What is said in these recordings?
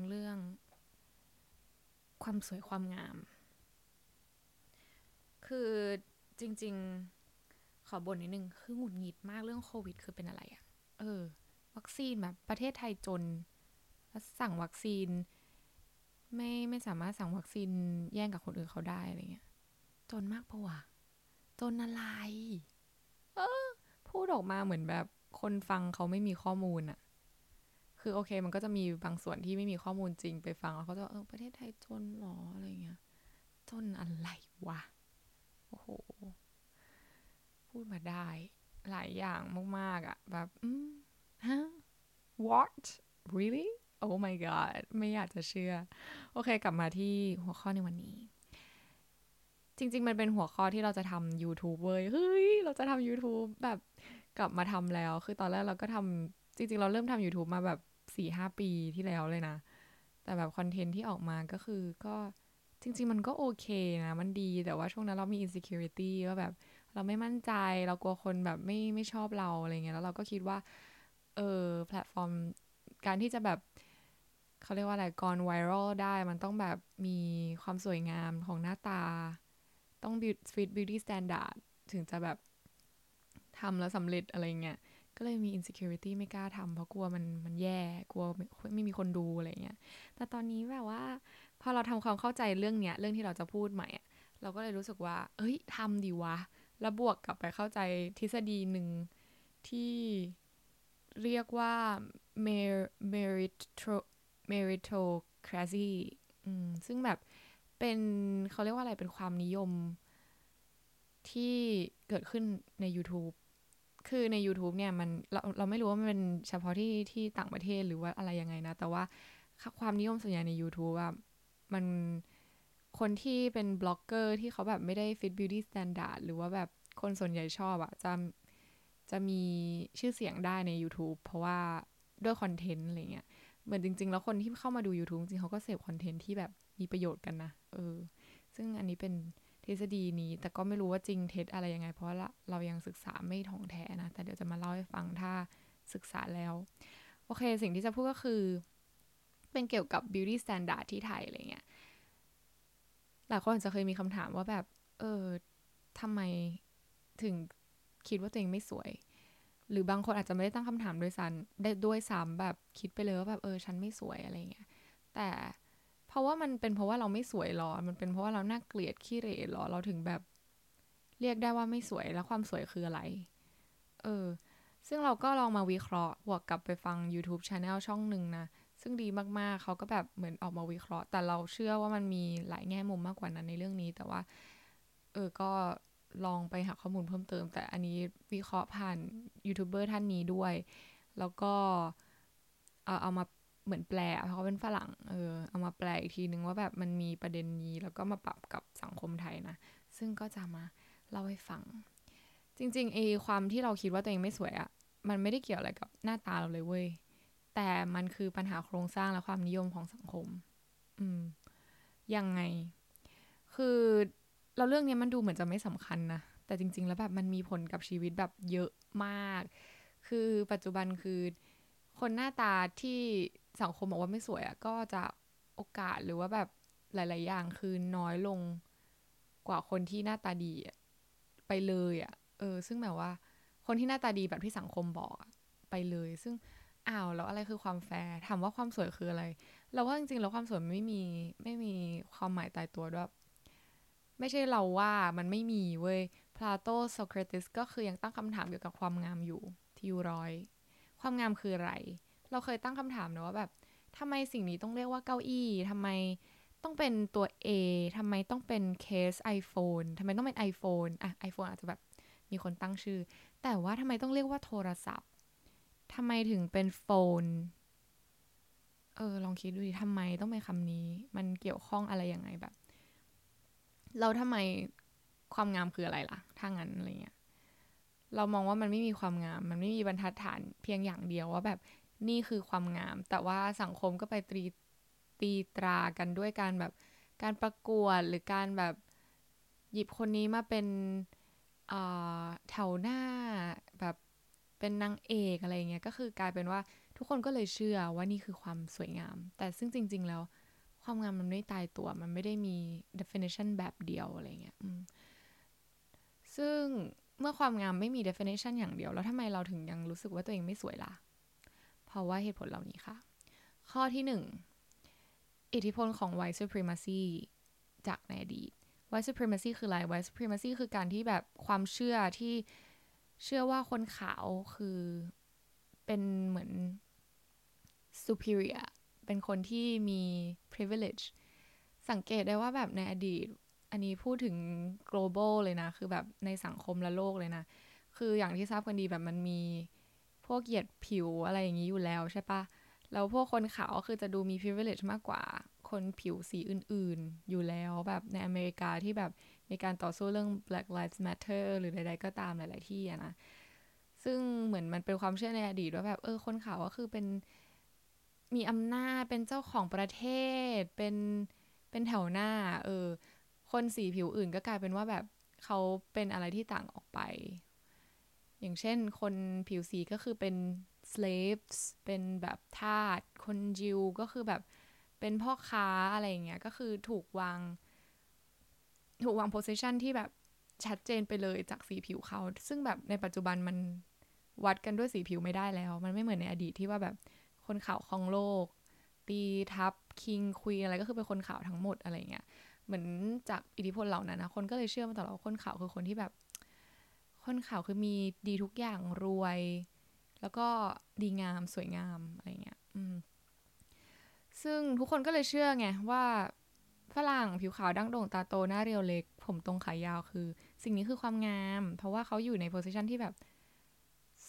งเรื่องความสวยความงามคือจริงๆขอบ่นนิดนึงคือหงุดหงิดมากเรื่องโควิดคือเป็นอะไรอ่ะวัคซีนแบบประเทศไทยจนสั่งวัคซีนไม่สามารถสั่งวัคซีนแย่งกับคนอื่นเขาได้อะไรเงี้ยจนมากปะวะจนอะไรพูดออกมาเหมือนแบบคนฟังเขาไม่มีข้อมูลอะคือโอเคมันก็จะมีบางส่วนที่ไม่มีข้อมูลจริงไปฟังแล้วเขาจะประเทศไทยจนหรออะไรเงี้ยจนอะไรวะโอ้โหพูดมาได้หลายอย่างมากๆอะแบบฮะ what really oh my god ไม่อยากจะเชื่อโอเคกลับมาที่หัวข้อในวันนี้จริงๆมันเป็นหัวข้อที่เราจะทำ YouTube เว้ยเฮ้ยเราจะทำ YouTube แบบกลับมาทำแล้วคือตอนแรกเราก็ทำจริงๆเราเริ่มทำ YouTube มาแบบ 4-5 ปีที่แล้วเลยนะแต่แบบคอนเทนต์ที่ออกมาก็คือก็จริงๆมันก็โอเคนะมันดีแต่ว่าช่วงนั้นเรามี insecurity ว่าแบบเราไม่มั่นใจเรากลัวคนแบบไม่ชอบเราอะไรเงี้ยแล้วเราก็คิดว่าแพลตฟอร์มการที่จะแบบเขาเรียกว่าอะไรกอนไวรัลได้มันต้องแบบมีความสวยงามของหน้าตาต้อง beauty standard ถึงจะแบบทำแล้วสำเร็จอะไรเงี้ยก็เลยมี insecurity ไม่กล้าทำเพราะกลัวมันแย่กลัวไม่มีคนดูอะไรเงี้ยแต่ตอนนี้แบบว่าพอเราทำความเข้าใจเรื่องเนี้ยเรื่องที่เราจะพูดใหม่เราก็เลยรู้สึกว่าเอ้ยทำดีวะแล้วบวกกลับไปเข้าใจทฤษฎีหนึ่งที่เรียกว่า meritocracy ซึ่งแบบเป็นเขาเรียกว่าอะไรเป็นความนิยมที่เกิดขึ้นใน YouTube คือใน YouTube เนี่ยมันเราไม่รู้ว่ามันเป็นเฉพาะที่ต่างประเทศหรือว่าอะไรยังไงนะแต่ว่าความนิยมส่วนใหญ่ใน YouTube อ่ะมันคนที่เป็นบล็อกเกอร์ที่เขาแบบไม่ได้ fit beauty standard หรือว่าแบบคนส่วนใหญ่ชอบอ่ะจะมีชื่อเสียงได้ใน YouTube เพราะว่าด้วยคอนเทนต์อะไรเงี้ยเหมือนจริงๆแล้วคนที่เข้ามาดู YouTube จริงๆเขาก็เสพคอนเทนต์ที่แบบมีประโยชน์กันนะซึ่งอันนี้เป็นทฤษฎีนี้แต่ก็ไม่รู้ว่าจริงเท็จอะไรยังไงเพราะเรายังศึกษาไม่ถ่องแท้นะแต่เดี๋ยวจะมาเล่าให้ฟังถ้าศึกษาแล้วโอเคสิ่งที่จะพูดก็คือเป็นเกี่ยวกับ beauty standard ที่ไทยอะไรเงี้ยหลายคนอาจจะเคยมีคำถามว่าแบบทำไมถึงคิดว่าตัวเองไม่สวยหรือบางคนอาจจะไม่ได้ตั้งคำถามด้วยซ้ำแบบคิดไปเลยว่าแบบฉันไม่สวยอะไรเงี้ยแต่เพราะว่ามันเป็นเพราะว่าเราไม่สวยหรอมันเป็นเพราะว่าเราน่าเกลียดขี้เหร่หรอเราถึงแบบเรียกได้ว่าไม่สวยแล้วความสวยคืออะไรซึ่งเราก็ลองมาวิเคราะห์บวกกับไปฟัง YouTube Channel ช่องหนึ่งนะซึ่งดีมากๆเขาก็แบบเหมือนออกมาวิเคราะห์แต่เราเชื่อว่ามันมีหลายแง่มุมมากกว่านั้นในเรื่องนี้แต่ว่าก็ลองไปหาข้อมูลเพิ่มเติมแต่อันนี้วิเคราะห์ผ่านยูทูบเบอร์ท่านนี้ด้วยแล้วก็เอามาเหมือนแปลเพราะเขาเป็นฝรั่งเอามาแปลอีกทีนึงว่าแบบมันมีประเด็นนี้แล้วก็มาปรับกับสังคมไทยนะซึ่งก็จะมาเล่าให้ฟังจริงๆความที่เราคิดว่าตัวเองไม่สวยอะมันไม่ได้เกี่ยวอะไรกับหน้าตาเราเลยเว้ยแต่มันคือปัญหาโครงสร้างและความนิยมของสังคมยังไงคือเราเรื่องนี้มันดูเหมือนจะไม่สำคัญนะแต่จริงๆแล้วแบบมันมีผลกับชีวิตแบบเยอะมากคือปัจจุบันคือคนหน้าตาที่สังคมบอกว่าไม่สวยอ่ะก็จะโอกาสหรือว่าแบบหลายๆอย่างคือน้อยลงกว่าคนที่หน้าตาดีไปเลยอ่ะซึ่งแบบว่าคนที่หน้าตาดีแบบที่สังคมบอกไปเลยซึ่งอ้าวแล้วอะไรคือความแฟร์ถามว่าความสวยคืออะไรเราว่าจริงๆแล้วความสวยไม่มีความหมายตายตัวด้วยไม่ใช่เราว่ามันไม่มีเว้ยพลาโตโสเครติสก็คือยังตั้งคำถามเกี่ยวกับความงามอยู่ที่100ความงามคืออะไรเราเคยตั้งคำถามนะว่าแบบทำไมสิ่งนี้ต้องเรียกว่าเก้าอี้ทำไมต้องเป็นตัว A ทำไมต้องเป็นเคส iPhone ทำไมต้องเป็น iPhone อ่ะ iPhone อาจจะแบบมีคนตั้งชื่อแต่ว่าทำไมต้องเรียกว่าโทรศัพท์ทำไมถึงเป็นโฟนลองคิดดูดิทำไมต้องเป็นคำนี้มันเกี่ยวข้องอะไรยังไงแบบเราทำไมความงามคืออะไรล่ะถ้างั้นอะไรเงี้ยเรามองว่ามันไม่มีความงามมันไม่มีบรรทัดฐานเพียงอย่างเดียวว่าแบบนี่คือความงามแต่ว่าสังคมก็ไปตีตรากันด้วยการแบบการประกวดหรือการแบบหยิบคนนี้มาเป็นแถวหน้าแบบเป็นนางเอกอะไรเงี้ยก็คือกลายเป็นว่า ทุกคนก็เลยเชื่อว่านี่คือความสวยงามแต่ซึ่งจริงๆแล้วความงามมันไม่ตายตัวมันไม่ได้มี definition แบบเดียวอะไรเงี้ยซึ่งเมื่อความงามไม่มี definition อย่างเดียวแล้วทำไมเราถึงยังรู้สึกว่าตัวเองไม่สวยล่ะเพราะว่าเหตุผลเหล่านี้ค่ะข้อที่ 1 อิทธิพลของ white supremacy จากในอดีต white supremacy คืออะไร white supremacy คือการที่แบบความเชื่อที่เชื่อว่าคนขาวคือเป็นเหมือน superior เป็นคนที่มี privilege สังเกตได้ว่าแบบในอดีตอันนี้พูดถึง global เลยนะคือแบบในสังคมและโลกเลยนะคืออย่างที่ทราบกันดีแบบมันมีพวกเหยียดผิวอะไรอย่างนี้อยู่แล้วใช่ปะแล้วพวกคนขาวคือจะดูมี privilege มากกว่าคนผิวสีอื่นๆอยู่แล้วแบบในอเมริกาที่แบบมีการต่อสู้เรื่อง Black Lives Matter หรือใดๆก็ตามหลายๆที่อะนะซึ่งเหมือนมันเป็นความเชื่อในอดีตว่าแบบคนขาวก็คือเป็นมีอำนาจเป็นเจ้าของประเทศเป็นแถวหน้าคนสีผิวอื่นก็กลายเป็นว่าแบบเขาเป็นอะไรที่ต่างออกไปอย่างเช่นคนผิวสีก็คือเป็น slaves เป็นแบบทาสคนยิวก็คือแบบเป็นพ่อค้าอะไรอย่างเงี้ยก็คือถูกวาง position ที่แบบชัดเจนไปเลยจากสีผิวเขาซึ่งแบบในปัจจุบันมันวัดกันด้วยสีผิวไม่ได้แล้วมันไม่เหมือนในอดีตที่ว่าแบบคนขาวครองโลกตีทับคิงควีนอะไรก็คือเป็นคนขาวทั้งหมดอะไรเงี้ยเหมือนจากอิทธิพลเหล่านั้นนะคนก็เลยเชื่อมาตลอดว่าคนขาวคือคนที่แบบคนขาวคือมีดีทุกอย่างรวยแล้วก็ดีงามสวยงามอะไรเงี้ยซึ่งทุกคนก็เลยเชื่อไงว่าฝรั่งผิวขาวดั้งโด่งตาโตหน้าเรียวเล็กผมตรงขายาวคือสิ่งนี้คือความงามเพราะว่าเขาอยู่ในโพสิชันที่แบบ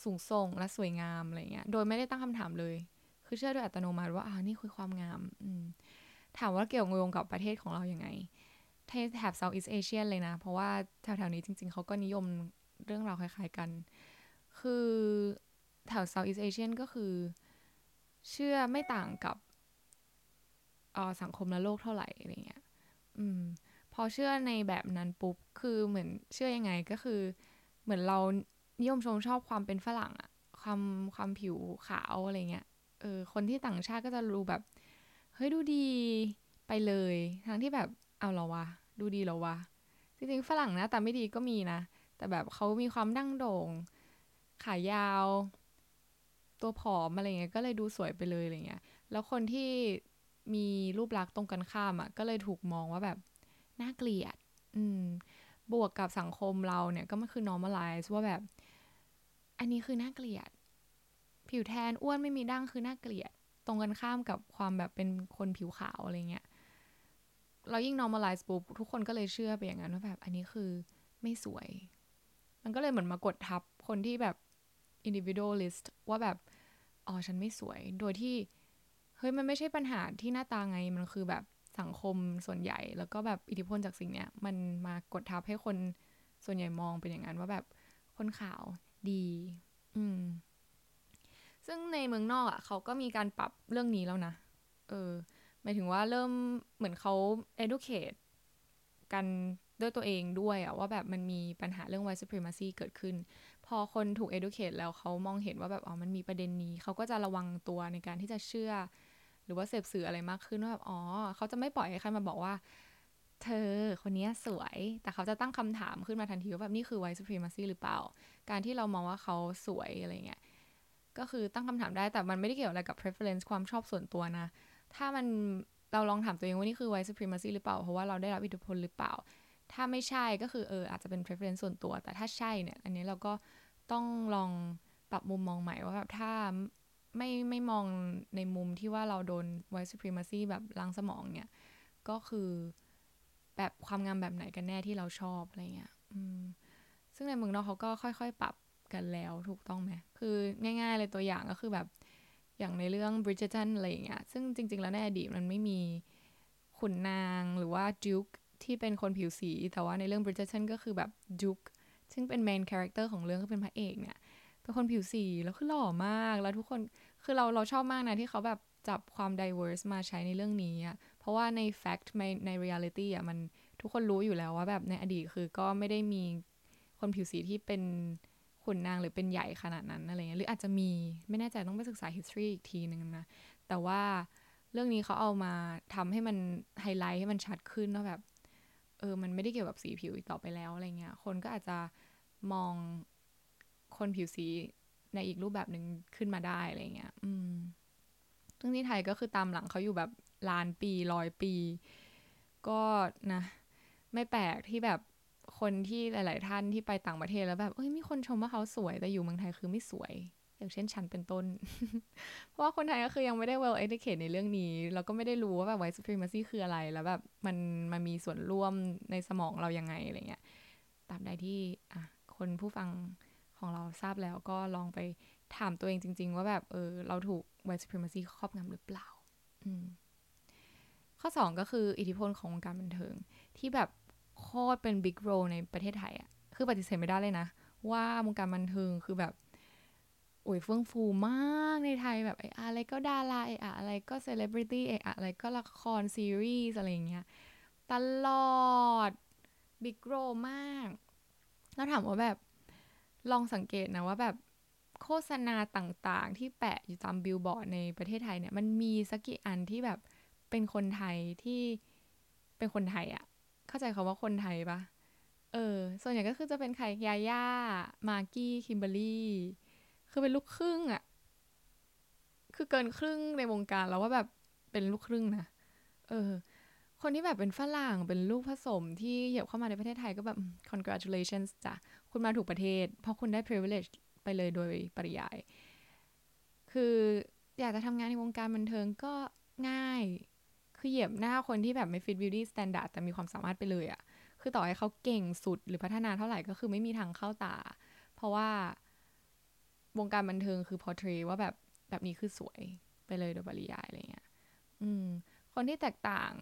สูงส่งและสวยงามอะไรเงี้ยโดยไม่ได้ตั้งคำถามเลยคือเชื่อโดยอัตโนมัติว่านี่คือความงามถามว่าเกี่ยวโยงกับประเทศของเราอย่างไงแถบ Southeast Asian เลยนะเพราะว่าแถวๆนี้จริงๆเขาก็นิยมเรื่องราวคล้ายๆกันคือแถว Southeast Asian ก็คือเชื่อไม่ต่างกับสังคมและโลกเท่าไหร่อะไรเงี้ยพอเชื่อในแบบนั้นปุ๊บคือเหมือนเชื่อยังไงก็คือเหมือนเรานิยมชมชอบความเป็นฝรั่งอะความผิวขาวอะไรเงี้ยคนที่ต่างชาติก็จะรู้แบบเฮ้ยดูดีไปเลยทั้งที่แบบเอาเหรอวะดูดีเหรอวะจริงๆฝรั่งนะแต่ไม่ดีก็มีนะแต่แบบเขามีความดั้งโด่งขายาวตัวผอมอะไรเงี้ยก็เลยดูสวยไปเลยอะไรเงี้ยแล้วคนที่มีรูปลักษณ์ตรงกันข้ามอ่ะก็เลยถูกมองว่าแบบน่าเกลียดบวกกับสังคมเราเนี่ยก็มันคือ normalize ว่าแบบอันนี้คือน่าเกลียดผิวแทนอ้วนไม่มีดั้งคือน่าเกลียดตรงกันข้ามกับความแบบเป็นคนผิวขาวอะไรเงี้ยเรายิ่ง normalize ปุ๊บทุกคนก็เลยเชื่อไปอย่างนั้นว่าแบบอันนี้คือไม่สวยมันก็เลยเหมือนมากดทับคนที่แบบ individualist ว่าแบบอ๋อฉันไม่สวยโดยที่เฮ้ยมันไม่ใช่ปัญหาที่หน้าตาไงมันคือแบบสังคมส่วนใหญ่แล้วก็แบบอิทธิพลจากสิ่งเนี้ยมันมากดทับให้คนส่วนใหญ่มองเป็นอย่างนั้นว่าแบบคนขาวดีซึ่งในเมืองนอกอ่ะเขาก็มีการปรับเรื่องนี้แล้วนะหมายถึงว่าเริ่มเหมือนเขา educate กันด้วยตัวเองด้วยอ่ะว่าแบบมันมีปัญหาเรื่อง white supremacy เกิดขึ้นพอคนถูก educate แล้วเขามองเห็นว่าแบบอ๋อมันมีประเด็นนี้เขาก็จะระวังตัวในการที่จะเชื่อหรือว่าเสพสื่ออะไรมากขึ้นว่าแบบอ๋อเขาจะไม่ปล่อยให้ใครมาบอกว่าเธอคนนี้สวยแต่เขาจะตั้งคำถามขึ้นมาทันทีว่าแบบนี่คือ white supremacy หรือเปล่าการที่เรามองว่าเขาสวยอะไรเงี้ยก็คือตั้งคำถามได้แต่มันไม่ได้เกี่ยวอะไรกับ preference ความชอบส่วนตัวนะถ้ามันเราลองถามตัวเองว่านี่คือ white supremacy หรือเปล่าเพราะว่าเราได้รับอิทธิพลหรือเปล่าถ้าไม่ใช่ก็คืออาจจะเป็น preference ส่วนตัวแต่ถ้าใช่เนี่ยอันนี้เราก็ต้องลองปรับมุมมองใหม่ว่าแบบถ้าไม่มองในมุมที่ว่าเราโดน white supremacy แบบล้างสมองเนี่ยก็คือแบบความงามแบบไหนกันแน่ที่เราชอบอะไรเงี้ยซึ่งในเมืองนอกเขาก็ค่อยๆปรับกันแล้วถูกต้องไหมคือง่ายๆเลยตัวอย่างก็คือแบบอย่างในเรื่อง Bridgerton อะไรอย่างเงี้ยซึ่งจริงๆแล้วในอดีตมันไม่มีขุนนางหรือว่า Dukeที่เป็นคนผิวสีแต่ว่าในเรื่อง Bridgerton ก็คือแบบ Duke ซึ่งเป็น main character ของเรื่องก็เป็นพระเอกเนี่ยเป็นคนผิวสีแล้วคือหล่อมากแล้วทุกคนคือเราชอบมากนะที่เขาแบบจับความ diverse มาใช้ในเรื่องนี้อ่ะเพราะว่าใน fact ใน reality อ่ะมันทุกคนรู้อยู่แล้วว่าแบบในอดีตคือก็ไม่ได้มีคนผิวสีที่เป็น ขุนนางหรือเป็นใหญ่ขนาดนั้นอะไรเงี้ยหรืออาจจะมีไม่แน่ใจต้องไปศึกษา history อีกทีนึงนะแต่ว่าเรื่องนี้เขาเอามาทำให้มันไฮไลท์ให้มันชัดขึ้นว่าแบบมันไม่ได้เกี่ยวกับสีผิวอีกต่อไปแล้วอะไรเงี้ยคนก็อาจจะมองคนผิวสีในอีกรูปแบบนึงขึ้นมาได้อะไรเงี้ยซึ่งที่ไทยก็คือตามหลังเขาอยู่แบบล้านปีร้อยปีก็นะไม่แปลกที่แบบคนที่หลายๆท่านที่ไปต่างประเทศแล้วแบบมีคนชมว่าเขาสวยแต่อยู่เมืองไทยคือไม่สวยอย่างเช่นฉันเป็นต้น เพราะว่าคนไทยก็คือยังไม่ได้ well educated ในเรื่องนี้เราก็ไม่ได้รู้ว่าแบบ white supremacy คืออะไรแล้วแบบมันมีส่วนร่วมในสมองเรายังไงอะไรเงี้ยตามใดที่คนผู้ฟังของเราทราบแล้วก็ลองไปถามตัวเองจริงๆว่าแบบเราถูก white supremacy ครอบงำหรือเปล่าข้อ2ก็คืออิทธิพลของวงการบันเทิงที่แบบโคตรเป็น big role ในประเทศไทยอะคือปฏิเสธไม่ได้เลยนะว่าวงการบันเทิงคือแบบโอ้ยเฟื่องฟูมากในไทยแบบอะไรก็ดาราอะไรก็เซเลบริตี้อะไรก็ละครซีรีส์อะไรอย่างเงี้ยตลอด big role มากแล้วถามว่าแบบลองสังเกตนะว่าแบบโฆษณาต่างๆที่แปะอยู่ตามบิลบอร์ดในประเทศไทยเนี่ยมันมีสักกี่อันที่แบบเป็นคนไทยที่เป็นคนไทยอะเข้าใจคำว่าคนไทยปะส่วนใหญ่ก็คือจะเป็นใครยาย่ามากกี้คิมเบอร์รี่คือเป็นลูกครึ่งอะคือเกินครึ่งในวงการแล้วว่าแบบเป็นลูกครึ่งนะคนที่แบบเป็นฝรั่งเป็นลูกผสมที่เหยียบเข้ามาในประเทศไทยก็แบบ congratulations จ้ะคุณมาถูกประเทศเพราะคุณได้ privilege ไปเลยโดยปริยายคืออยากจะทำงานในวงการบันเทิงก็ง่ายคือเหยียบหน้าคนที่แบบไม่ฟิตบิวตี้สแตนดาร์ดแต่มีความสามารถไปเลยอะคือต่อให้เขาเก่งสุดหรือพัฒนาเท่าไหร่ก็คือไม่มีทางเข้าตาเพราะว่าวงการบันเทิงคือพอเทรว่าแบบนี้คือสวยไปเลยโดยปริยายอะไรเงี้ยคนที่แตกต่าง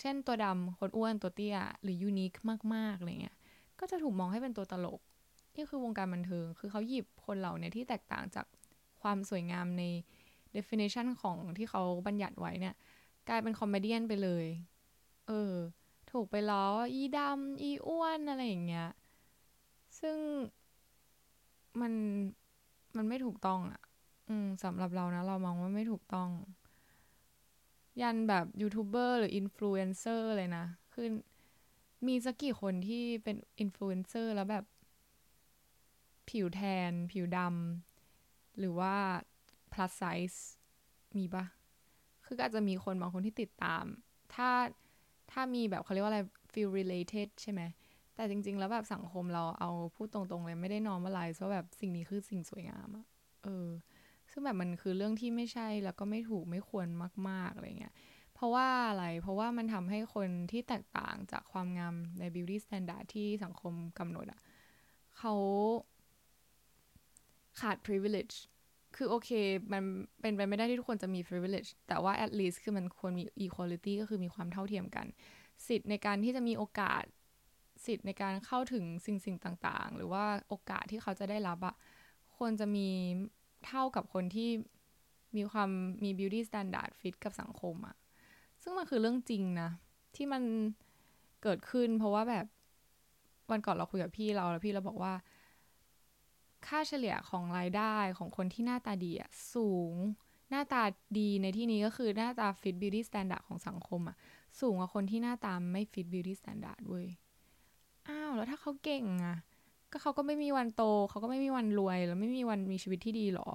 เช่นตัวดำคนอ้วนตัวเตี้ยหรือยูนิคมากๆอะไรเงี้ยก็จะถูกมองให้เป็นตัวตลกนี่คือวงการบันเทิงคือเขาหยิบคนเหล่านี้ที่แตกต่างจากความสวยงามใน definition ของที่เขาบัญญัติไว้เนี่ยกลายเป็นคอมเมเดียนไปเลยถูกไปล้ออีดำอีอ้วนอะไรอย่างเงี้ยซึ่งมันไม่ถูกต้องอ่ะสำหรับเรานะเรามองว่าไม่ถูกต้องยันแบบยูทูบเบอร์หรืออินฟลูเอนเซอร์เลยนะคือมีสักกี่คนที่เป็นอินฟลูเอนเซอร์แล้วแบบผิวแทนผิวดำหรือว่า plus size มีปะคือก็อาจจะมีคนบางคนที่ติดตามถ้ามีแบบเขาเรียกว่าอะไร feel related ใช่ไหมแต่จริงๆแล้วแบบสังคมเราเอาพูดตรงๆเลยไม่ได้ normalize ว่าแบบสิ่งนี้คือสิ่งสวยงามอะซึ่งแบบมันคือเรื่องที่ไม่ใช่แล้วก็ไม่ถูกไม่ควรมากๆอะไรเงี้ยเพราะว่าอะไรเพราะว่ามันทำให้คนที่แตกต่างจากความงามใน beauty standard ที่สังคมกำหนดอะเขาขาด privilegeคือโอเคมันเป็นไปไม่ได้ที่ทุกคนจะมี privilege แต่ว่า at least คือมันควรมี equality ก็คือมีความเท่าเทียมกันสิทธิ์ในการที่จะมีโอกาสสิทธิ์ในการเข้าถึงสิ่งต่างๆหรือว่าโอกาสที่เขาจะได้รับอะควรจะมีเท่ากับคนที่มีความมี beauty standard fit กับสังคมอะซึ่งมันคือเรื่องจริงนะที่มันเกิดขึ้นเพราะว่าแบบวันก่อนเราคุยกับพี่เราแล้วพี่เราบอกว่าค่าเฉลี่ยของรายได้ของคนที่หน้าตาดีอะสูงหน้าตาดีในที่นี้ก็คือหน้าตา fit beauty standard ของสังคมอะสูงกว่าคนที่หน้าตาไม่ fit beauty standard เว้ยอ้าวแล้วถ้าเขาเก่งอะก็เขาก็ไม่มีวันโตเขาก็ไม่มีวันรวยแล้วไม่มีวันมีชีวิตที่ดีหรอ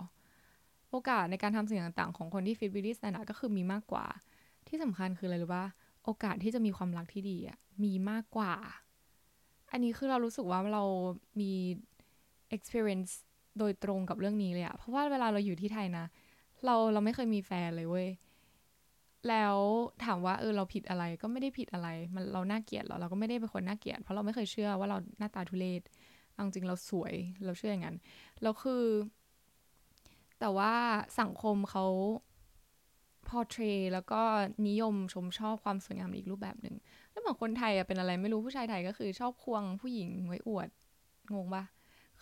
โอกาสในการทำสิ่งต่างๆของคนที่ fit beauty standard ก็คือมีมากกว่าที่สำคัญคืออะไรรู้ป่ะโอกาสที่จะมีความรักที่ดีอะมีมากกว่าอันนี้คือเรารู้สึกว่าเรามี experience โดยตรงกับเรื่องนี้เลยอะเพราะว่าเวลาเราอยู่ที่ไทยนะเราไม่เคยมีแฟนเลยเว้ยแล้วถามว่าเราผิดอะไรก็ไม่ได้ผิดอะไรมันเราน่าเกลียดเราก็ไม่ได้เป็นคนน่าเกลียดเพราะเราไม่เคยเชื่อว่าเราหน้าตาทุเรศเอาจริงเราสวยเราเชื่ออย่างนั้นแล้วคือแต่ว่าสังคมเขาportray แล้วก็นิยมชมชอบความสวยงามอีกรูปแบบนึงแล้วเหมือนคนไทยอะเป็นอะไรไม่รู้ผู้ชายไทยก็คือชอบควงผู้หญิงไว้อวดงงปะ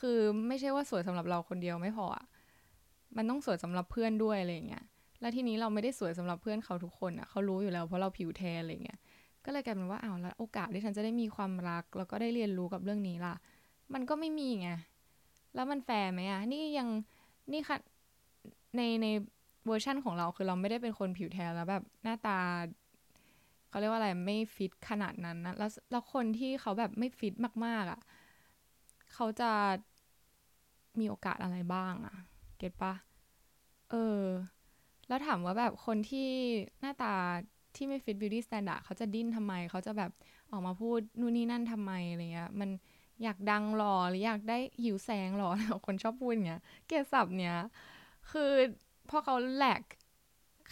คือไม่ใช่ว่าสวยสำหรับเราคนเดียวไม่พออะมันต้องสวยสำหรับเพื่อนด้วยอะไรเงี้ยแล้วทีนี้เราไม่ได้สวยสำหรับเพื่อนเขาทุกคนอะเขารู้อยู่แล้วเพราะเราผิวแทนอะไรเงี้ยก็เลยกลายเป็นว่าอ้าวแล้วโอกาสที่ฉันจะได้มีความรักแล้วก็ได้เรียนรู้กับเรื่องนี้ล่ะมันก็ไม่มีไง แล้วมันแฟร์ไหมอ่ะนี่ยังนี่ค่ะในเวอร์ชั่นของเราคือเราไม่ได้เป็นคนผิวแทนแล้วแบบหน้าตาเขาเรียกว่าอะไรไม่ฟิตขนาดนั้นนะแล้วคนที่เขาแบบไม่ฟิตมากๆอ่ะเขาจะมีโอกาสอะไรบ้างอ่ะเก็ทป่ะแล้วถามว่าแบบคนที่หน้าตาที่ไม่ฟิตบิวตี้สแตนดาร์ดเขาจะดิ้นทำไมเขาจะแบบออกมาพูดนู่นนี่นั่นทำไมอะไรเงี้ยมันอยากดังหรอหรืออยากได้หิวแสงหรอคนชอบพูดเงี้ยเกลียดศัพท์เนี้ยคือพอเขาแหลก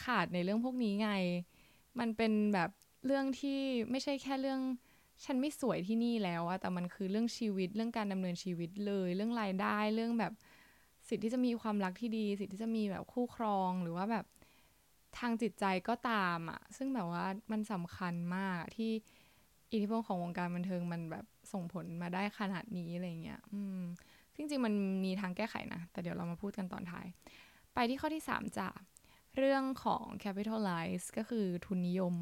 ขาดในเรื่องพวกนี้ไงมันเป็นแบบเรื่องที่ไม่ใช่แค่เรื่องฉันไม่สวยที่นี่แล้วอะแต่มันคือเรื่องชีวิตเรื่องการดำเนินชีวิตเลยเรื่องรายได้เรื่องแบบสิทธิ์ที่จะมีความรักที่ดีสิทธิ์ที่จะมีแบบคู่ครองหรือว่าแบบทางจิตใจก็ตามอะซึ่งแบบว่ามันสำคัญมากที่อิทธิพลของวงการบันเทิงมันแบบส่งผลมาได้ขนาดนี้อะไรเงี้ยจริงๆมันมีทางแก้ไขนะแต่เดี๋ยวเรามาพูดกันตอนท้ายไปที่ข้อที่3จ้ะเรื่องของ capitalize ก็คือทุนนิยม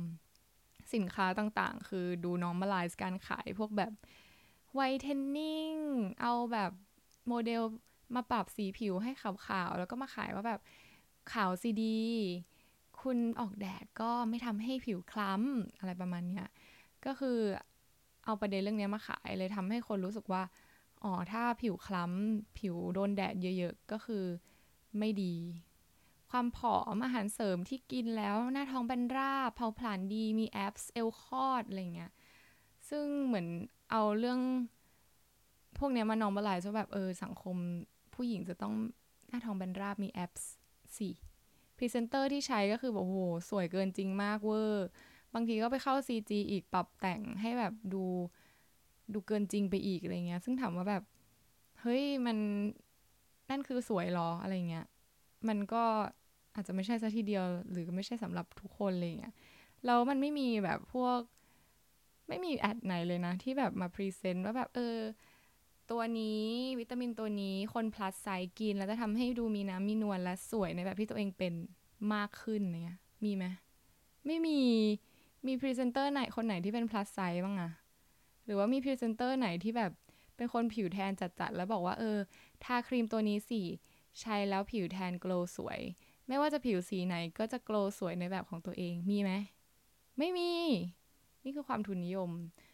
สินค้าต่างๆคือดู normalize การขายพวกแบบ whitening เอาแบบโมเดลมาปรับสีผิวให้ขาวๆแล้วก็มาขายว่าแบบขาวสีดีคุณออกแดดก็ไม่ทำให้ผิวคล้ำอะไรประมาณเนี้ยก็คือเอาประเด็นเรื่องนี้มาขายเลยทำให้คนรู้สึกว่าอ๋อถ้าผิวคล้ำผิวโดนแดดเยอะๆก็คือไม่ดีความผอมอาหารเสริมที่กินแล้วหน้าท้องแบนราบเผาผลาญดีมีแอปส์เอลคอดอะไรเงี้ยซึ่งเหมือนเอาเรื่องพวกเนี้ยมานองบลายว่าแบบสังคมผู้หญิงจะต้องหน้าท้องแบนราบมีแอปส์สี่พรีเซนเตอร์ที่ใช้ก็คือบอกโหสวยเกินจริงมากเวอร์บางทีก็ไปเข้า CG อีกปรับแต่งให้แบบดูเกินจริงไปอีกอะไรเงี้ยซึ่งถามว่าแบบเฮ้ยมันนั่นคือสวยหรออะไรเงี้ยมันก็อาจจะไม่ใช่ซะทีเดียวหรือไม่ใช่สำหรับทุกคนอะไรเงี้ยแล้วมันไม่มีแบบพวกไม่มีแอดไหนเลยนะที่แบบมาพรีเซนต์ว่าแบบตัวนี้วิตามินตัวนี้คน plus size กินแล้วจะทำให้ดูมีน้ำมีนวลและสวยในแบบที่ตัวเองเป็นมากขึ้นเงี้ยมีไหมไม่มีพรีเซนเตอร์ไหนคนไหนที่เป็น plus size บ้างอะหรือว่ามีพรีเซนเตอร์ไหนที่แบบเป็นคนผิวแทนจัดๆแล้วบอกว่าทาครีมตัวนี้สิใช้แล้วผิวแทน glow สวยไม่ว่าจะผิวสีไหนก็จะ glow สวยในแบบของตัวเองมีไหมไม่มีนี่คือความทุนนิยม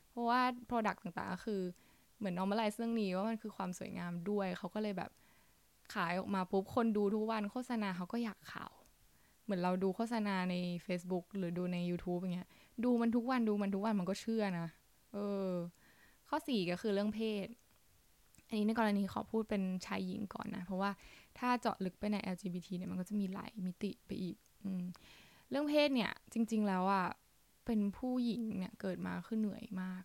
เพราะว่า product ต่างๆคือเหมือน normalize เรื่องนี้ว่ามันคือความสวยงามด้วยเขาก็เลยแบบขายออกมาปุ๊บคนดูทุกวันโฆษณาเขาก็อยากขาวเหมือนเราดูโฆษณาใน Facebook หรือดูใน YouTube อย่างเงี้ยดูมันทุกวันมันก็เชื่อนะข้อ4ก็คือเรื่องเพศอันนี้ในกรณีขอพูดเป็นชายหญิงก่อนนะเพราะว่าถ้าเจาะลึกไปใน LGBT เนี่ยมันก็จะมีหลายมิติไปอีกเรื่องเพศเนี่ยจริงๆแล้วอ่ะเป็นผู้หญิงเนี่ยเกิดมาคือเหนื่อยมาก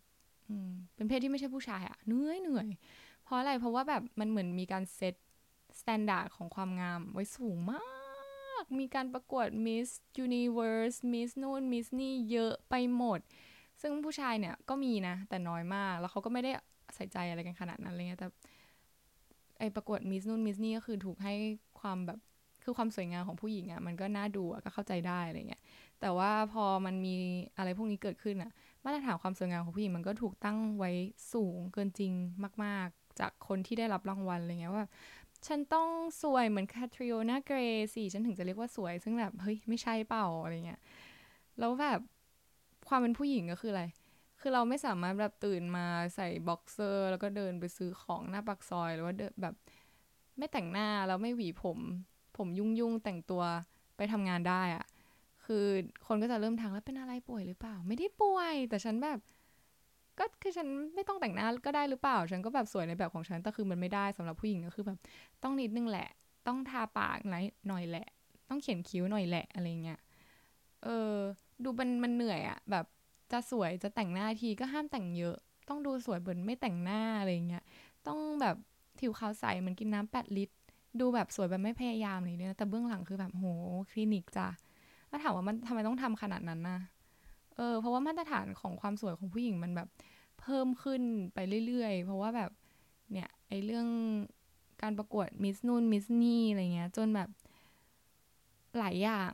เป็นเพศที่ไม่ใช่ผู้ชายอ่ะเหนื่อยเพราะอะไรเพราะว่าแบบมันเหมือนมีการเซตสแตนดาร์ดของความงามไว้สูงมากมีการประกวด Miss Universe Miss นู่น Miss นี่เยอะไปหมดซึ่งผู้ชายเนี่ยก็มีนะแต่น้อยมากแล้วเขาก็ไม่ได้ใส่ใจอะไรกันขนาดนั้นเลยแต่ไอประกวดมิสนู่นมิสนี่ก็คือถูกให้ความแบบคือความสวยงามของผู้หญิงอ่ะมันก็น่าดูก็เข้าใจได้อะไรเงี้ยแต่ว่าพอมันมีอะไรพวกนี้เกิดขึ้นอ่ะมาตรฐานความสวยงามของผู้หญิงมันก็ถูกตั้งไว้สูงเกินจริงมากๆจากคนที่ได้รับรางวัลอะไรเงี้ยว่าฉันต้องสวยเหมือนแคทริโอนาเกรซี่ฉันถึงจะเรียกว่าสวยซึ่งแบบเฮ้ยไม่ใช่เปล่าอะไรเงี้ยแล้วแบบความเป็นผู้หญิงก็คืออะไรคือเราไม่สามารถแบบตื่นมาใส่บ็อกเซอร์แล้วก็เดินไปซื้อของหน้าปากซอยหรือว่าแบบไม่แต่งหน้าแล้วไม่หวีผมยุ่งแต่งตัวไปทำงานได้อะคือคนก็จะเริ่มทักแล้วเป็นอะไรป่วยหรือเปล่าไม่ได้ป่วยแต่ฉันแบบก็คือฉันไม่ต้องแต่งหน้าก็ได้หรือเปล่าฉันก็แบบสวยในแบบของฉันแต่คือมันไม่ได้สำหรับผู้หญิงก็คือแบบต้องนิดนึงแหละต้องทาปากหน่อยแหละต้องเขียนคิ้วหน่อยแหละอะไรเงี้ยดูมันเหนื่อยอะแบบจะสวยจะแต่งหน้าทีก็ห้ามแต่งเยอะต้องดูสวยเหมือนไม่แต่งหน้าอะไรเงี้ยต้องแบบผิวขาวใสเหมือนกินน้ำ8 ลิตรดูแบบสวยแบบไม่พยายามเลยเนี่ยแต่เบื้องหลังคือแบบโหคลินิกจ้ะแล้วถามว่ามันทำไมต้องทำขนาดนั้นนะเพราะว่ามาตรฐานของความสวยของผู้หญิงมันแบบเพิ่มขึ้นไปเรื่อยๆเพราะว่าแบบเนี่ยไอเรื่องการประกวดมิสนู่นมิสนี่อะไรเงี้ยจนแบบหลายอย่าง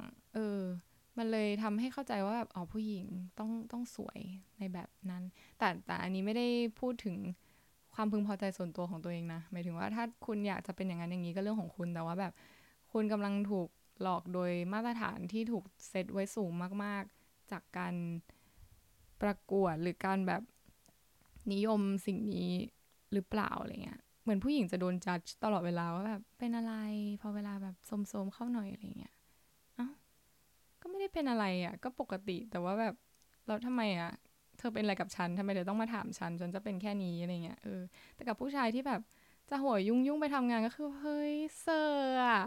มันเลยทำให้เข้าใจว่าแบบอ๋อผู้หญิงต้องสวยในแบบนั้นแต่อันนี้ไม่ได้พูดถึง ความพึงพอใจส่วนตัวของตัวเองนะหมายถึงว่าถ้าคุณอยากจะเป็นอย่างนั้นอย่างนี้ก็เรื่องของคุณแต่ว่าแบบคุณกำลังถูกหลอกโดยมาตรฐานที่ถูกเซตไว้สูงมากๆจากการประกวดหรือการแบบนิยมสิ่งนี้หรือเปล่าอะไรเงี้ยเหมือนผู้หญิงจะโดนจัดตลอดเวลาว่าแบบเป็นอะไรพอเวลาแบบโสมๆเข้าหน่อยอะไรเงี้ยเอ้าก็ไม่ได้เป็นอะไรอ่ะก็ปกติแต่ว่าแบบเราทำไมอ่ะเธอเป็นอะไรกับฉันทำไมเธอต้องมาถามฉันจะเป็นแค่นี้อะไรเงี้ยแต่กับผู้ชายที่แบบจะหัวยุ่งๆไปทำงานก็คือเฮ้ยเซอร์อ่ะ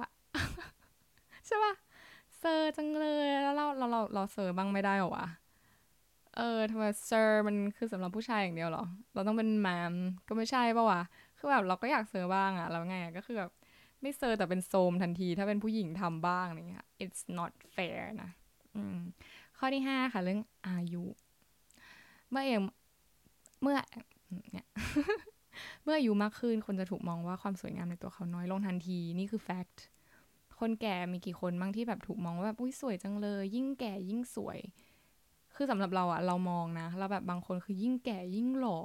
ใช่ป่ะเซอร์จังเลยแล้วเราเซอร์บ้างไม่ได้หรอวะทำไมเซอร์มันคือสำหรับผู้ชายอย่างเดียวหรอเราต้องเป็นแมมก็ไม่ใช่ป่ะวะคือแบบเราก็อยากเซอร์บ้างอ่ะแล้วไงก็คือแบบไม่เซอร์แต่เป็นโซมทันทีถ้าเป็นผู้หญิงทำบ้างอะไรเงี้ย it's not fair นะข้อที่5ค่ะเรื่องอายุเมื่ออายุมากขึ้นคนจะถูกมองว่าความสวยงามในตัวเขาน้อยลงทันทีนี่คือ fact คนแก่มีกี่คนบ้างที่แบบถูกมองว่าแบบอุ๊ยสวยจังเลยยิ่งแก่ยิ่งสวยคือสำหรับเราอะเรามองนะเราแบบบางคนคือยิ่งแก่ยิ่งหล่อ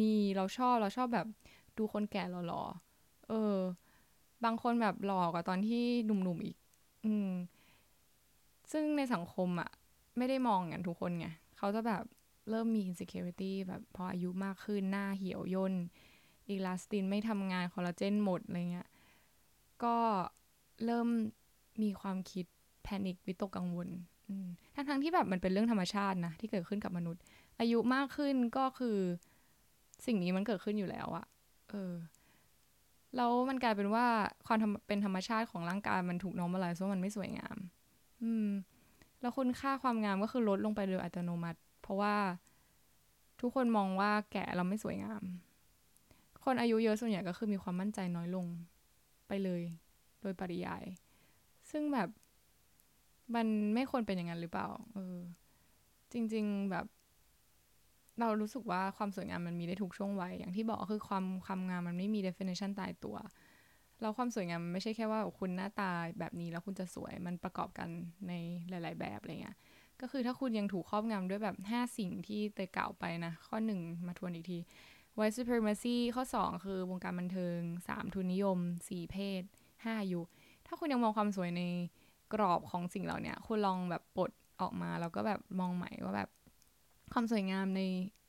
มีเราชอบแบบดูคนแก่หล่อๆบางคนแบบหล่อกว่าตอนที่หนุ่มๆอีกซึ่งในสังคมอะไม่ได้มองอย่างทุกคนไงเขาจะแบบเริ่มมี insecurity แบบพออายุมากขึ้นหน้าเหี่ยวย่นอีลาสตินไม่ทำงานคอลลาเจนหมดอะไรเงี้ยก็เริ่มมีความคิดแพนิควิตกกังวลทั้งที่แบบมันเป็นเรื่องธรรมชาตินะที่เกิดขึ้นกับมนุษย์อายุมากขึ้นก็คือสิ่งนี้มันเกิดขึ้นอยู่แล้วอะแล้วมันกลายเป็นว่าความเป็นธรรมชาติของร่างกายมันถูกน้อมอะไรเพราะมันไม่สวยงามแล้วคุณค่าความงามก็คือลดลงไปโดยอัตโนมัติเพราะว่าทุกคนมองว่าแก่เราไม่สวยงามคนอายุเยอะส่วนใหญ่ก็คือมีความมั่นใจน้อยลงไปเลยโดยปริยายซึ่งแบบมันไม่ควรเป็นอย่างนั้นหรือเปล่าจริงๆแบบเรารู้สึกว่าความสวยงามมันมีได้ทุกช่วงวัยอย่างที่บอกคือความงามมันไม่มี definition ตายตัวแล้วความสวยงามมันไม่ใช่แค่ว่าคุณหน้าตาแบบนี้แล้วคุณจะสวยมันประกอบกันในหลายๆแบบอะไรเงี้ยก็คือถ้าคุณยังถูกครอบงำด้วยแบบ5สิ่งที่เตยกล่าวไปนะข้อ1มาทวนอีกที white supremacy ข้อ2คือวงการบันเทิง3ทุนนิยม4เพศ5อายุถ้าคุณยังมองความสวยในกรอบของสิ่งเหล่านี้คุณลองแบบปลดออกมาแล้วก็แบบมองใหม่ว่าแบบความสวยงามใน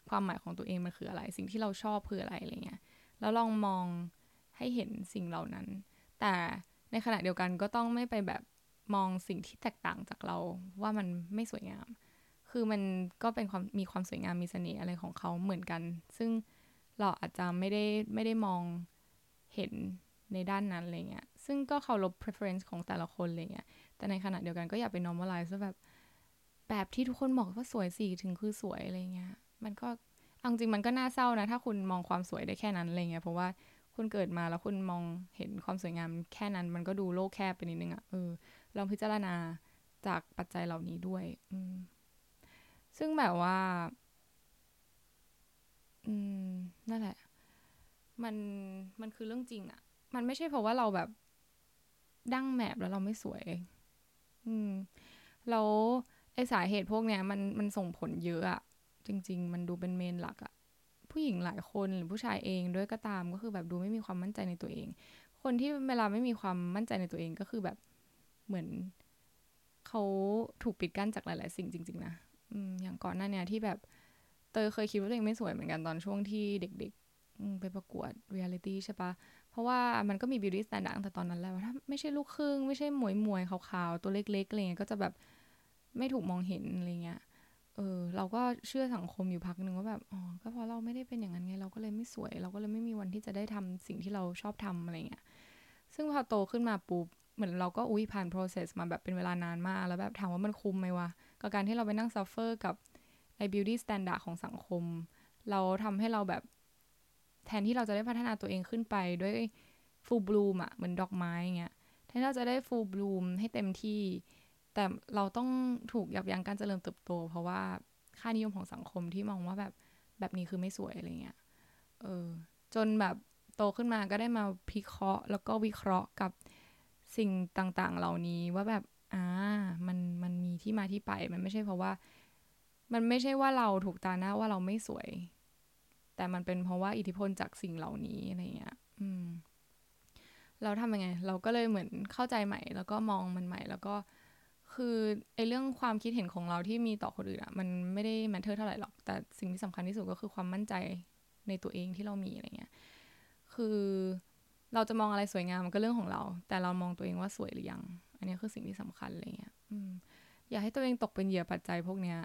ความหมายของตัวเองมันคืออะไรสิ่งที่เราชอบคืออะไรอะไรเงี้ยแล้วลองมองให้เห็นสิ่งเหล่านั้นแต่ในขณะเดียวกันก็ต้องไม่ไปแบบมองสิ่งที่แตกต่างจากเราว่ามันไม่สวยงามคือมันก็เป็นความมีความสวยงามมีเสน่ห์อะไรของเขาเหมือนกันซึ่งเราอาจจะไม่ได้มองเห็นในด้านนั้นอะไรเงี้ยซึ่งก็เคารพ preference ของแต่ละคนอะไรเงี้ยแต่ในขณะเดียวกันก็อย่าไป normalize ว่าแบบที่ทุกคนบอกว่าสวยสิถึงคือสวยอะไรเงี้ยมันก็จริงมันก็น่าเศร้านะถ้าคุณมองความสวยได้แค่นั้นอะไรเงี้ยเพราะว่าคุณเกิดมาแล้วคุณมองเห็นความสวยงามแค่นั้นมันก็ดูโลกแคบไปนิดนึงอะลองพิจารณาจากปัจจัยเหล่านี้ด้วยซึ่งแบบว่านั่นแหละมันคือเรื่องจริงอะมันไม่ใช่เพราะว่าเราแบบดั้งแมพแล้วเราไม่สวยแล้วไอสาเหตุพวกเนี้ยมันส่งผลเยอะอะจริงๆมันดูเป็นเมนหลักอะผู้หญิงหลายคนหรือผู้ชายเองด้วยก็ตามก็คือแบบดูไม่มีความมั่นใจในตัวเองคนที่เวลาไม่มีความมั่นใจในตัวเองก็คือแบบเหมือนเขาถูกปิดกั้นจากหลายๆสิ่งจริงๆนะอย่างก่อนหน้านี้ที่แบบเตยเคยคิดว่าตัวเองไม่สวยเหมือนกันตอนช่วงที่เด็กๆไปประกวดเรียลลิตี้ใช่ปะเพราะว่ามันก็มีบิวตี้สแตนดาร์ดตั้งแต่ตอนนั้นแล้วถ้าไม่ใช่ลูกครึ่งไม่ใช่หมวยๆขาวๆตัวเล็กๆอะไรเงี้ยก็จะแบบไม่ถูกมองเห็นอะไรเงี้ยเราก็เชื่อสังคมอยู่พักนึงว่าแบบอ๋อก็เพราะเราไม่ได้เป็นอย่างนั้นไงเราก็เลยไม่สวยเราก็เลยไม่มีวันที่จะได้ทำสิ่งที่เราชอบทำอะไรเงี้ยซึ่งพอโตขึ้นมาปุ๊บเหมือนเราก็ผ่าน process มาแบบเป็นเวลานานมากแล้วแบบถามว่ามันคุ้มไหมวะกับการที่เราไปนั่ง suffer กับไอ้ beauty standard ของสังคมเราทำให้เราแบบแทนที่เราจะได้พัฒนาตัวเองขึ้นไปด้วย full bloom อะเหมือนดอกไม้เงี้ยแทนที่เราจะได้ full bloom ให้เต็มที่แต่เราต้องถูกยับยั้งการเจริญเติบโตเพราะว่าค่านิยมของสังคมที่มองว่าแบบนี้คือไม่สวยอะไรเงี้ยจนแบบโตขึ้นมาก็ได้มาพิเคราะห์แล้วก็วิเคราะห์กับสิ่งต่างๆเหล่านี้ว่าแบบมันมีที่มาที่ไปมันไม่ใช่เพราะว่ามันไม่ใช่ว่าเราถูกตาหน้าว่าเราไม่สวย แต่มันเป็นเพราะว่าอิทธิพลจากสิ่งเหล่านี้อะไรเงี้ยเราทำยังไงเราก็เลยเหมือนเข้าใจใหม่แล้วก็มองมันใหม่แล้วก็คือไอ้เรื่องความคิดเห็นของเราที่มีต่อคนอื่นอะมันไม่ได้แมทเทอร์เท่าไหร่หรอกแต่สิ่งที่สำคัญที่สุดก็คือความมั่นใจในตัวเองที่เรามีอะไรเงี้ยคือเราจะมองอะไรสวยงามมันก็เรื่องของเราแต่เรามองตัวเองว่าสวยหรือยังอันนี้คือสิ่งที่สำคัญอะไรเงี้ยอย่าให้ตัวเองตกเป็นเหยื่อปัจจัยพวกเนี้ย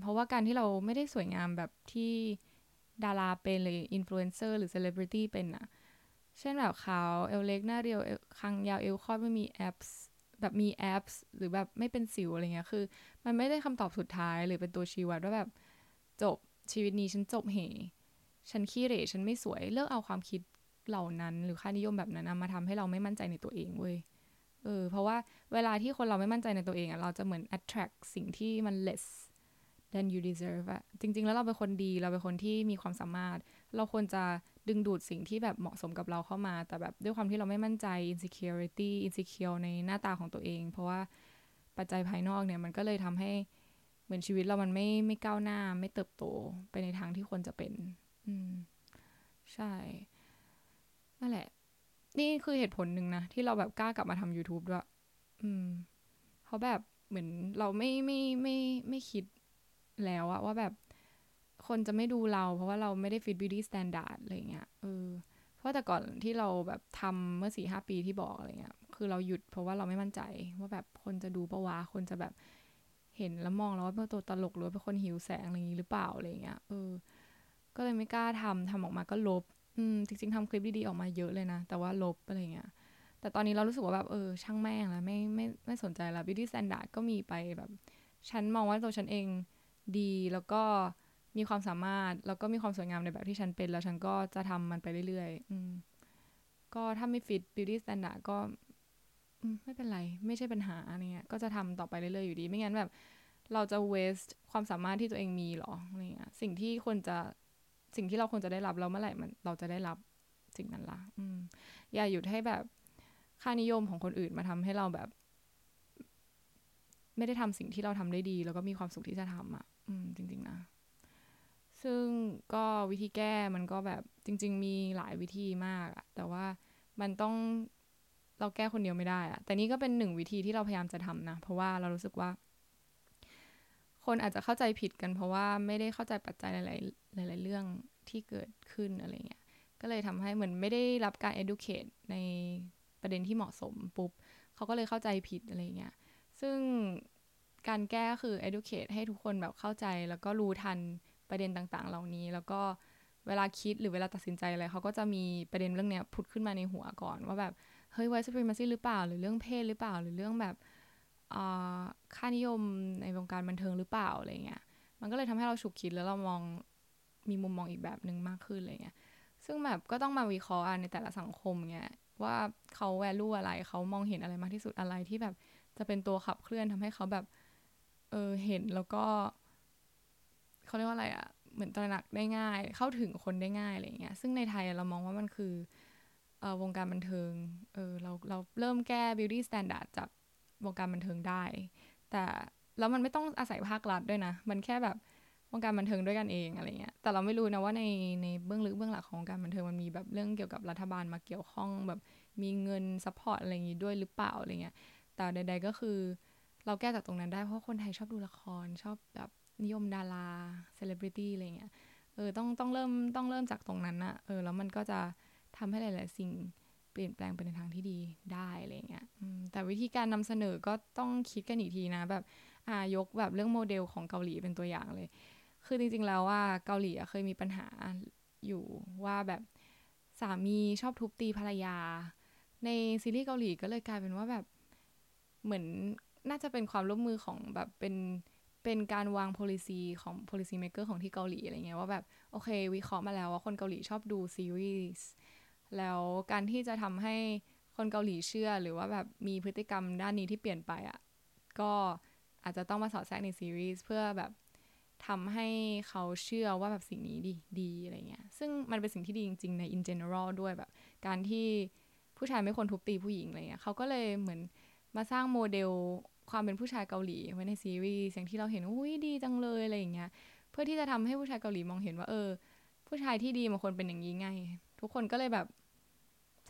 เพราะว่าการที่เราไม่ได้สวยงามแบบที่ดาราเป็นหรืออินฟลูเอนเซอร์หรือเซเลบริตี้เป็นอะเช่นแบบขาวเอวเล็กหน้าเรียวคางยาวเอวคอดไม่มีแอปส์แบบมีแอปส์หรือแบบไม่เป็นสิวอะไรเงี้ยคือมันไม่ได้คำตอบสุดท้ายหรือเป็นตัวชี้วัดว่าแบบจบชีวิตนี้ฉันจบเหฉันขี้เหร่ฉันไม่สวยเลิกเอาความคิดเหล่านั้นหรือค่านิยมแบบนั้นมาทำให้เราไม่มั่นใจในตัวเองเว้ยเพราะว่าเวลาที่คนเราไม่มั่นใจในตัวเองอะเราจะเหมือน attract สิ่งที่มัน less than you deserve อะจริงๆแล้วเราเป็นคนดีเราเป็นคนที่มีความสามารถเราควรจะดึงดูดสิ่งที่แบบเหมาะสมกับเราเข้ามาแต่แบบด้วยความที่เราไม่มั่นใจ insecure ในหน้าตาของตัวเองเพราะว่าปัจจัยภายนอกเนี่ยมันก็เลยทำให้เหมือนชีวิตเรามันไม่ก้าวหน้าไม่เติบโตไปในทางที่ควรจะเป็นใช่นั่นแหละนี่คือเหตุผลหนึ่งนะที่เราแบบกล้ากลับมาทำ YouTube ด้วยเพราะแบบเหมือนเราไม่คิดแล้วอะว่าแบบคนจะไม่ดูเราเพราะว่าเราไม่ได้ฟิตบิวตี้สแตนดาร์ดอะไรเงี้ยเพราะแต่ก่อนที่เราแบบทำเมื่อ 4-5 ปีที่บอกอะไรเงี้ยคือเราหยุดเพราะว่าเราไม่มั่นใจว่าแบบคนจะดูปะวะคนจะแบบเห็นแล้วมองเราว่าเป็นตัวตลกหรือว่าเป็นคนหิวแสงอะไรอย่างนี้หรือเปล่าอะไรเงี้ยก็เลยไม่กล้าทำออกมาก็ลบจริงๆทำคลิปดีๆออกมาเยอะเลยนะแต่ว่าลบอะไรเงี้ยแต่ตอนนี้เรารู้สึกว่าแบบช่างแม่งแล้วไม่สนใจแล้วบิวตี้สแตนดาร์ดก็มีไปแบบฉันมองว่าตัวฉันเองดีแล้วก็มีความสามารถแล้วก็มีความสวยงามในแบบที่ฉันเป็นแล้วฉันก็จะทำมันไปเรื่อยๆก็ถ้าไม่ฟิตบิวตี้สแตนดาร์ดก็ไม่เป็นไรไม่ใช่ปัญหาอะไรเงี้ยก็จะทำต่อไปเรื่อยๆอยู่ดีไม่งั้นแบบเราจะเวสต์ความสามารถที่ตัวเองมีหรออะไรเงี้ยสิ่งที่เราควรจะได้รับแล้วเมื่อไหร่มันเราจะได้รับสิ่งนั้นล่ะอย่าหยุดให้แบบค่านิยมของคนอื่นมาทำให้เราแบบไม่ได้ทำสิ่งที่เราทำได้ดีแล้วก็มีความสุขที่จะทำอ่ะจริงๆนะซึ่งก็วิธีแก้มันก็แบบจริงๆมีหลายวิธีมากอ่ะแต่ว่ามันต้องเราแก้คนเดียวไม่ได้อ่ะแต่นี่ก็เป็นหนึ่งวิธีที่เราพยายามจะทำนะเพราะว่าเรารู้สึกว่าคนอาจจะเข้าใจผิดกันเพราะว่าไม่ได้เข้าใจปัจจัยหลายๆเรื่องที่เกิดขึ้นอะไรเงี้ยก็เลยทำให้เหมือนไม่ได้รับการ educate ในประเด็นที่เหมาะสมปุ๊บเขาก็เลยเข้าใจผิดอะไรเงี้ยซึ่งการแก้คือ educate ให้ทุกคนแบบเข้าใจแล้วก็รู้ทันประเด็นต่างๆเหล่านี้แล้วก็เวลาคิดหรือเวลาตัดสินใจอะไรเขาก็จะมีประเด็นเรื่องเนี้ยผุดขึ้นมาในหัวก่อนว่าแบบเฮ้ย white supremacy หรือเปล่าหรือเรื่องเพศหรือเปล่าหรือเรื่องแบบค่านิยมในวงการบันเทิงหรือเปล่าอะไรเงี้ยมันก็เลยทำให้เราฉุกคิดแล้วเรามองมีมุมมองอีกแบบนึงมากขึ้นอะไรเงี้ยซึ่งแบบก็ต้องมาวิเคราะห์ในแต่ละสังคมเงี้ยว่าเขาแวลูอะไรเขามองเห็นอะไรมากที่สุดอะไรที่แบบจะเป็นตัวขับเคลื่อนทำให้เขาแบบเห็นแล้วก็เขาเรียกว่าอะไรอ่ะเหมือนตระหนักได้ง่ายเข้าถึงคนได้ง่ายอะไรเงี้ยซึ่งในไทยเรามองว่ามันคือวงการบันเทิงเราเริ่มแก้ beauty standard จากวงการบันเทิงได้แต่แล้วมันไม่ต้องอาศัยภาครัฐด้วยนะมันแค่แบบวงการบันเทิงด้วยกันเองอะไรเงี้ยแต่เราไม่รู้นะว่าในเบื้องลึกเบื้องหลังของวงการบันเทิงมันมีแบบเรื่องเกี่ยวกับรัฐบาลมาเกี่ยวข้องแบบมีเงินซัพพอร์ตอะไรอย่างงี้ด้วยหรือเปล่าอะไรเงี้ยแต่ใดๆก็คือเราแก้จากตรงนั้นได้เพราะคนไทยชอบดูละครชอบแบบนิยมดาราเซเลบริตี้อะไรเงี้ยต้องเริ่มจากตรงนั้นนะแล้วมันก็จะทำให้หลายๆสิ่งเปลี่ยนแปลงไปในทางที่ดีได้อะไรเงี้ยแต่วิธีการนำเสนอก็ต้องคิดกันอีกทีนะแบบยกแบบเรื่องโมเดลของเกาหลีเป็นตัวอย่างเลยคือจริงๆแล้วว่าเกาหลีเคยมีปัญหาอยู่ว่าแบบสามีชอบทุบตีภรรยาในซีรีส์เกาหลีก็เลยกลายเป็นว่าแบบเหมือนน่าจะเป็นความร่วมมือของแบบเป็นการวาง policy ของ policy maker ของที่เกาหลีอะไรเงี้ยว่าแบบโอเควิเคราะห์มาแล้วว่าคนเกาหลีชอบดูซีรีส์แล้วการที่จะทำให้คนเกาหลีเชื่อหรือว่าแบบมีพฤติกรรมด้านนี้ที่เปลี่ยนไปอ่ะก็อาจจะต้องมาสอดแทรกในซีรีส์เพื่อแบบทำให้เขาเชื่อว่าแบบสิ่งนี้ดีอะไรเงี้ยซึ่งมันเป็นสิ่งที่ดีจริงๆใน in general ด้วยแบบการที่ผู้ชายไม่ควรทุบตีผู้หญิงอะไรเงี้ยเขาก็เลยเหมือนมาสร้างโมเดลความเป็นผู้ชายเกาหลีไว้ในซีรีส์อย่างที่เราเห็นอุ้ยดีจังเลยอะไรอย่างเงี้ยเพื่อที่จะทำให้ผู้ชายเกาหลีมองเห็นว่า ผู้ชายที่ดีบางคนเป็นอย่างนี้ไงทุกคนก็เลยแบบ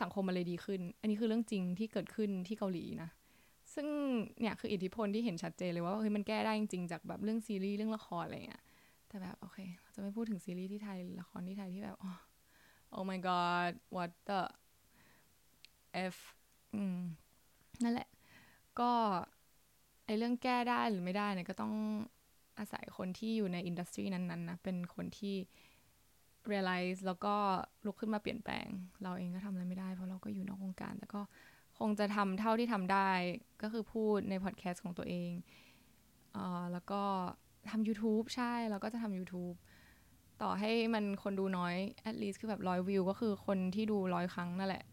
สังคมมันเลยดีขึ้นอันนี้คือเรื่องจริงที่เกิดขึ้นที่เกาหลีนะซึ่งเนี่ยคืออิทธิพลที่เห็นชัดเจนเลยว่าเฮ้ยมันแก้ได้จริงๆจากแบบเรื่องซีรีส์เรื่องละครอะไรเงี้ยแต่แบบโอเคเราจะไม่พูดถึงซีรีส์ที่ไทยละครที่ไทยที่แบบoh my god what the f นั่นแหละก็ไอเรื่องแก้ได้หรือไม่ได้เนี่ยก็ต้องอาศัยคนที่อยู่ในอินดัสทรีนั้นๆนะเป็นคนที่ realize แล้วก็ลุกขึ้นมาเปลี่ยนแปลงเราเองก็ทำอะไรไม่ได้เพราะเราก็อยู่นอกวงการแต่ก็คงจะทำเท่าที่ทำได้ก็คือพูดในพอดแคสต์ของตัวเองแล้วก็ทำ YouTube ใช่แล้วก็จะทำ YouTube ต่อให้มันคนดูน้อย at least คือแบบ100วิวก็คือคนที่ดู100ครั้งนั่นแหละ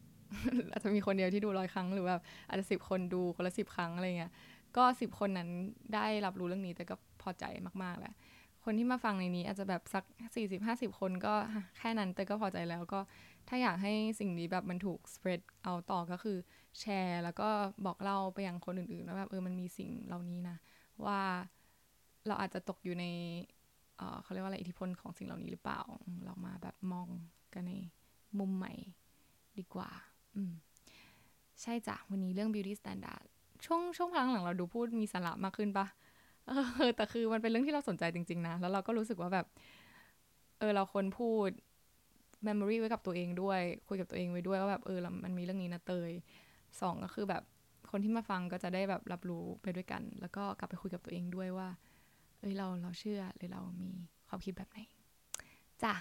อาจจะมีคนเดียวที่ดู100ครั้งหรือแบบอาจจะ10คนดูคนละ10ครั้งอะไรเงี้ยก็10คนนั้นได้รับรู้เรื่องนี้แต่ก็พอใจมากๆแล้วคนที่มาฟังในนี้อาจจะแบบสัก 40-50 คนก็แค่นั้นแต่ก็พอใจแล้วก็ถ้าอยากให้สิ่งนี้แบบมันถูก spread เอาต่อก็คือแชร์แล้วก็บอกเล่าไปยังคนอื่นๆว่าแบบมันมีสิ่งเหล่านี้นะว่าเราอาจจะตกอยู่ในเขาเรียกว่าอะไรอิทธิพลของสิ่งเหล่านี้หรือเปล่าเรามาแบบมองกันในมุมใหม่ดีกว่าใช่จ้ะวันนี้เรื่อง beauty standard ช่วงพักหลังเราดูพูดมีสาระมากขึ้นปะแต่คือมันเป็นเรื่องที่เราสนใจจริงๆนะแล้วเราก็รู้สึกว่าแบบเราควรพูด memory ไว้กับตัวเองด้วยคุยกับตัวเองไว้ด้วยว่าแบบมันมีเรื่องนี้นะเตยสองก็คือแบบคนที่มาฟังก็จะได้แบบรับรู้ไปด้วยกันแล้วก็กลับไปคุยกับตัวเองด้วยว่าเราเชื่อหรือเรามีความคิดแบบไหนจ้ะ